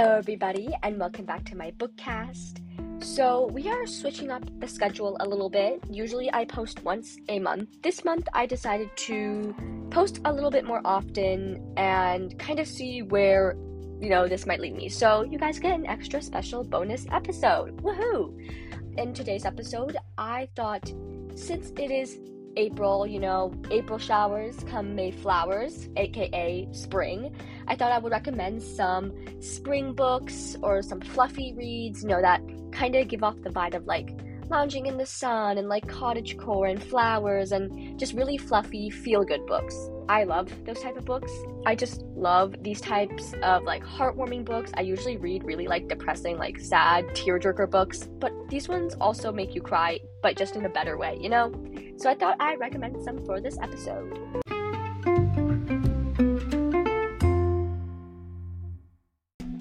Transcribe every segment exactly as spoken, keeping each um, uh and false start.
Hello everybody, and welcome back to my bookcast. So we are switching up the schedule a little bit. Usually I post once a month. This month I decided to post a little bit more often and kind of see where, you know, this might lead me. So you guys get an extra special bonus episode. Woohoo! In today's episode, I thought since it is April, you know, April showers come May flowers, aka spring, I thought I would recommend some spring books or some fluffy reads, you know, that kind of give off the vibe of like lounging in the sun and like cottagecore and flowers and just really fluffy feel-good books. I love those type of books. I just love these types of like heartwarming books. I usually read really like depressing, like sad tearjerker books, but these ones also make you cry, but just in a better way, you know? So I thought I'd recommend some for this episode.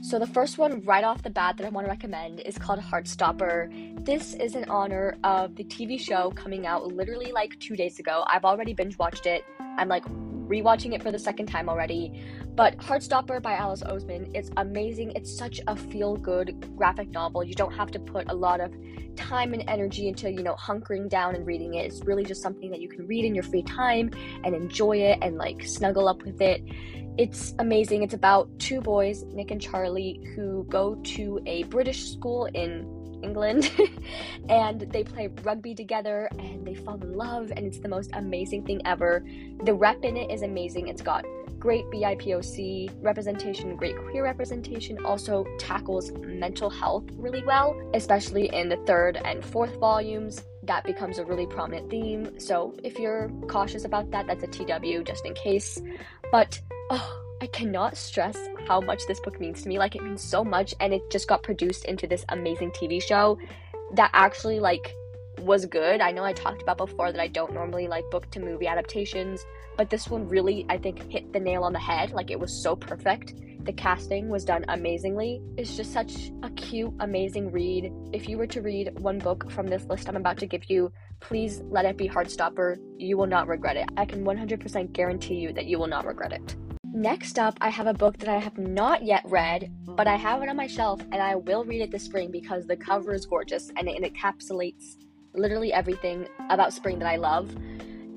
So the first one right off the bat that I want to recommend is called Heartstopper. This is in honor of the T V show coming out literally like two days ago. I've already binge watched it. I'm like rewatching it for the second time already. But Heartstopper by Alice Oseman, it's amazing. It's such a feel-good graphic novel. You don't have to put a lot of time and energy into, you know, hunkering down and reading it. It's really just something that you can read in your free time and enjoy it and like snuggle up with it. It's amazing. It's about two boys, Nick and Charlie, who go to a British school in England and they play rugby together and they fall in love, and it's the most amazing thing ever. The rep in it is amazing. It's got great B I P O C representation, great queer representation, also tackles mental health really well, especially in the third and fourth volumes. That becomes a really prominent theme, so if you're cautious about that, that's a T W just in case. But oh, I cannot stress how much this book means to me. Like, it means so much, and it just got produced into this amazing T V show that actually like was good. I know I talked about before that I don't normally like book to movie adaptations, but this one really, I think, hit the nail on the head. Like, it was so perfect. The casting was done amazingly. It's just such a cute, amazing read. If you were to read one book from this list I'm about to give you, please let it be Heartstopper. You will not regret it. I can one hundred percent guarantee you that you will not regret it. Next up, I have a book that I have not yet read, but I have it on my shelf and I will read it this spring because the cover is gorgeous and it encapsulates literally everything about spring that I love.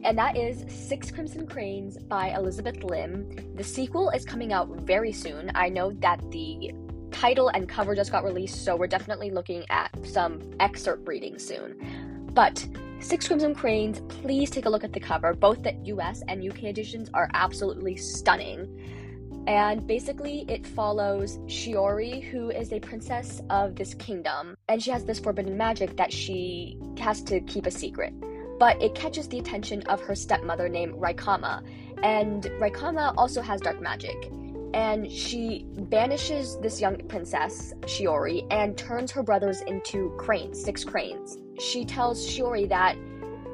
And that is Six Crimson Cranes by Elizabeth Lim. The sequel is coming out very soon. I know that the title and cover just got released, so we're definitely looking at some excerpt reading soon. But Six Crimson Cranes, please take a look at the cover. Both the U S and U K editions are absolutely stunning. And basically it follows Shiori, who is a princess of this kingdom, and she has this forbidden magic that she has to keep a secret. But it catches the attention of her stepmother named Raikama, and Raikama also has dark magic. And she banishes this young princess, Shiori, and turns her brothers into cranes, six cranes. She tells Shiori that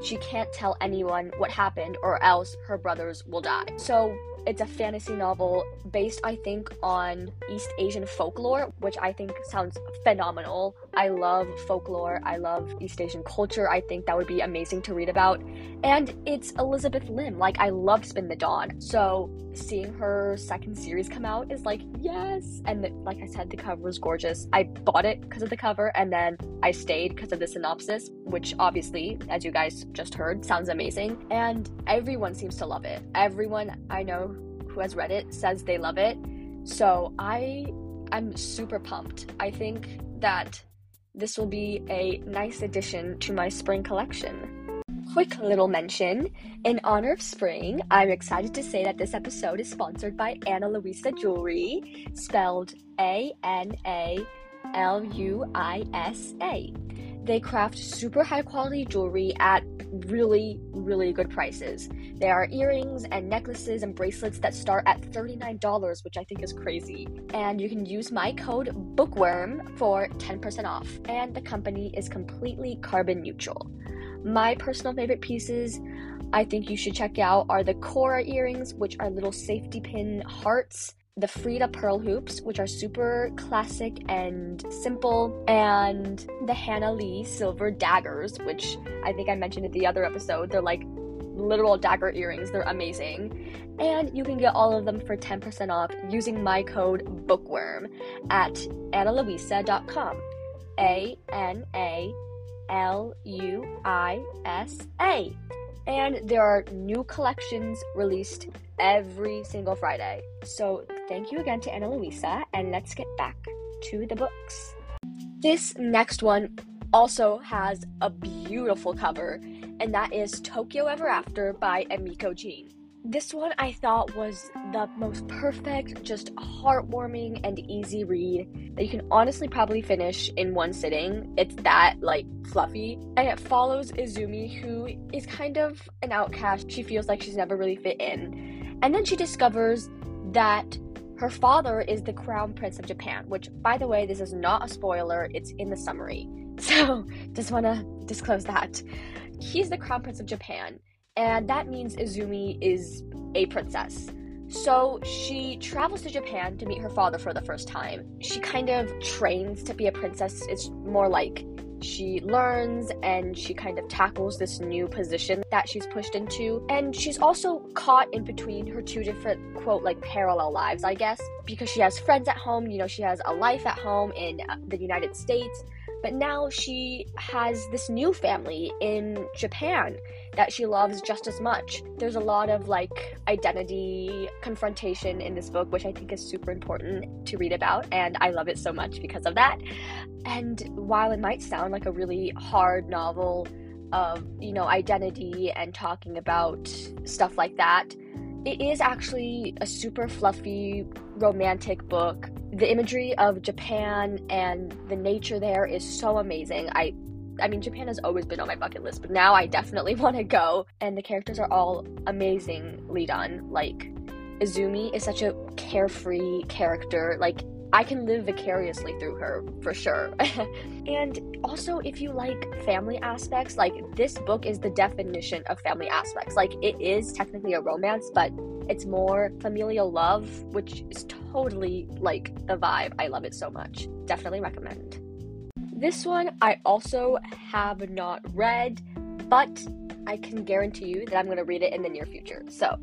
she can't tell anyone what happened or else her brothers will die. So it's a fantasy novel based, I think, on East Asian folklore, which I think sounds phenomenal. I love folklore. I love East Asian culture. I think that would be amazing to read about. And it's Elizabeth Lim. Like, I love Spin the Dawn. So seeing her second series come out is like, yes. And the, like I said, the cover was gorgeous. I bought it because of the cover, and then I stayed because of the synopsis, which obviously, as you guys just heard, sounds amazing. And everyone seems to love it. Everyone I know who has read it says they love it. So I I'm super pumped. I think that this will be a nice addition to my spring collection. Quick little mention, in honor of spring, I'm excited to say that this episode is sponsored by Ana Luisa Jewelry, spelled A N A L U I S A. They craft super high quality jewelry at really, really good prices. There are earrings and necklaces and bracelets that start at thirty-nine dollars, which I think is crazy. And you can use my code BOOKWORM for ten percent off. And the company is completely carbon neutral. My personal favorite pieces I think you should check out are the Cora earrings, which are little safety pin hearts. The Frida pearl hoops, which are super classic and simple, and the Hannah Lee silver daggers, which I think I mentioned in the other episode. They're like literal dagger earrings. They're amazing. And you can get all of them for ten percent off using my code bookworm at ana luisa dot com. A N A L U I S A. And there are new collections released every single Friday. So thank you again to Ana Luisa, and let's get back to the books. This next one also has a beautiful cover, and that is Tokyo Ever After by Emiko Jean. This one I thought was the most perfect, just heartwarming and easy read that you can honestly probably finish in one sitting. It's that, like, fluffy. And it follows Izumi, who is kind of an outcast. She feels like she's never really fit in. And then she discovers that her father is the Crown Prince of Japan, which, by the way, this is not a spoiler. It's in the summary. So, just want to disclose that. He's the Crown Prince of Japan. And that means Izumi is a princess. So she travels to Japan to meet her father for the first time. She kind of trains to be a princess. It's more like she learns and she kind of tackles this new position that she's pushed into. And she's also caught in between her two different, quote, like, parallel lives, I guess. Because she has friends at home, you know, she has a life at home in the United States. But now she has this new family in Japan that she loves just as much. There's a lot of, like, identity confrontation in this book, which I think is super important to read about, and I love it so much because of that. And while it might sound like a really hard novel of, you know, identity and talking about stuff like that, it is actually a super fluffy, romantic book. The imagery of Japan and the nature there is so amazing. I I mean, Japan has always been on my bucket list, but now I definitely want to go. And the characters are all amazingly done. Like, Izumi is such a carefree character. Like, I can live vicariously through her, for sure. And also, if you like family aspects, like, this book is the definition of family aspects. Like, it is technically a romance, but it's more familial love, which is totally, like, the vibe. I love it so much. Definitely recommend. This one I also have not read, but I can guarantee you that I'm going to read it in the near future. So,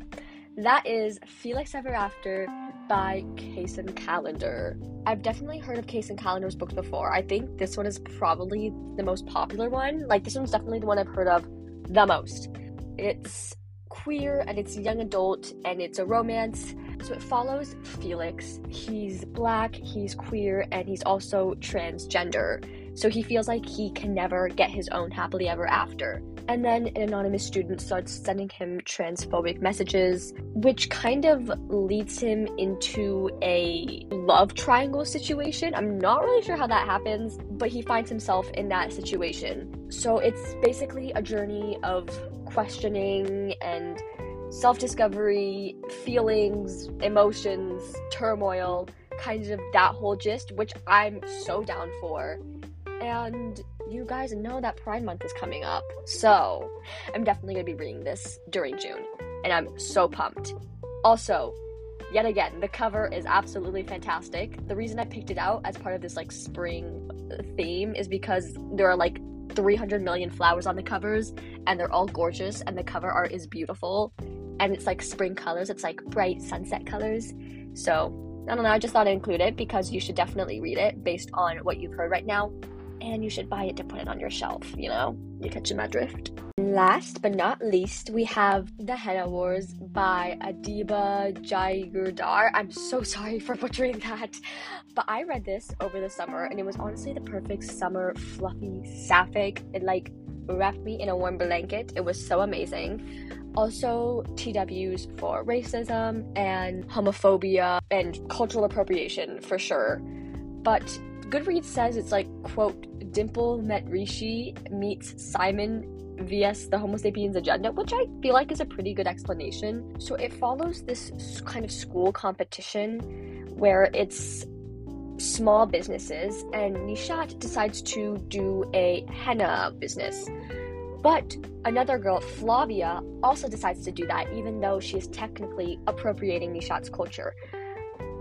that is Felix Ever After by Kacen Callender. I've definitely heard of Kacen Callender's books before. I think this one is probably the most popular one. Like, this one's definitely the one I've heard of the most. It's queer, and it's young adult, and it's a romance. So it follows Felix. He's black, he's queer, and he's also transgender. So he feels like he can never get his own happily ever after. And then an anonymous student starts sending him transphobic messages, which kind of leads him into a love triangle situation. I'm not really sure how that happens, but he finds himself in that situation. So it's basically a journey of questioning and self-discovery, feelings, emotions, turmoil, kind of that whole gist, which I'm so down for. And you guys know that Pride Month is coming up, so I'm definitely going to be reading this during June, and I'm so pumped. Also, yet again, the cover is absolutely fantastic. The reason I picked it out as part of this, like, spring theme is because there are, like, three hundred million flowers on the covers, and they're all gorgeous, and the cover art is beautiful, and it's, like, spring colors. It's, like, bright sunset colors. So, I don't know, I just thought I'd include it because you should definitely read it based on what you've heard right now, and you should buy it to put it on your shelf, you know? You're catching my drift. Last but not least, we have The Henna Wars by Adiba Jaigirdar. I'm so sorry for butchering that, but I read this over the summer, and it was honestly the perfect summer fluffy sapphic. It, like, wrapped me in a warm blanket. It was so amazing. Also, T Ws for racism and homophobia and cultural appropriation, for sure. But Goodreads says it's like, quote, Dimple Metrishi meets Simon vs the Homo Sapiens Agenda, which I feel like is a pretty good explanation. So it follows this kind of school competition where it's small businesses, and Nishat decides to do a henna business. But another girl, Flavia, also decides to do that, even though she is technically appropriating Nishat's culture.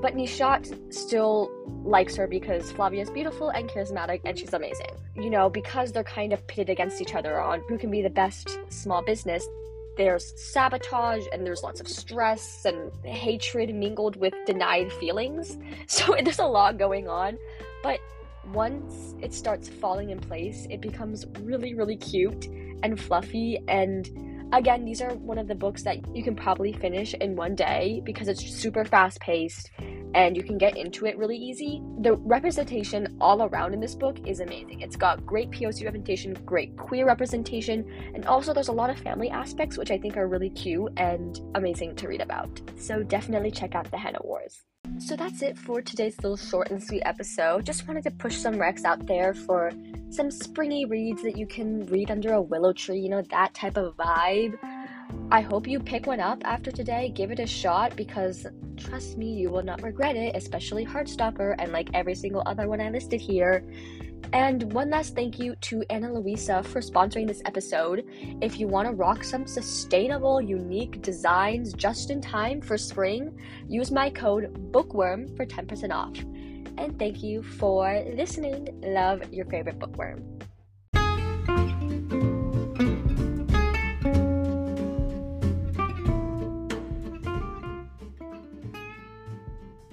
But Nishat still likes her because Flavia is beautiful and charismatic, and she's amazing. You know, because they're kind of pitted against each other on who can be the best small business, there's sabotage, and there's lots of stress and hatred mingled with denied feelings. So there's a lot going on, but once it starts falling in place, it becomes really, really cute and fluffy. And again, these are one of the books that you can probably finish in one day because it's super fast-paced and you can get into it really easy. The representation all around in this book is amazing. It's got great P O C representation, great queer representation, and also there's a lot of family aspects, which I think are really cute and amazing to read about. So definitely check out The Henna Wars. So that's it for today's little short and sweet episode. Just wanted to push some recs out there for some springy reads that you can read under a willow tree, you know, that type of vibe. I hope you pick one up after today, give it a shot, because trust me, you will not regret it, especially Heartstopper and like every single other one I listed here. And one last thank you to Ana Luisa for sponsoring this episode. If you want to rock some sustainable, unique designs just in time for spring, use my code BOOKWORM for ten percent off. And thank you for listening. Love, your favorite bookworm.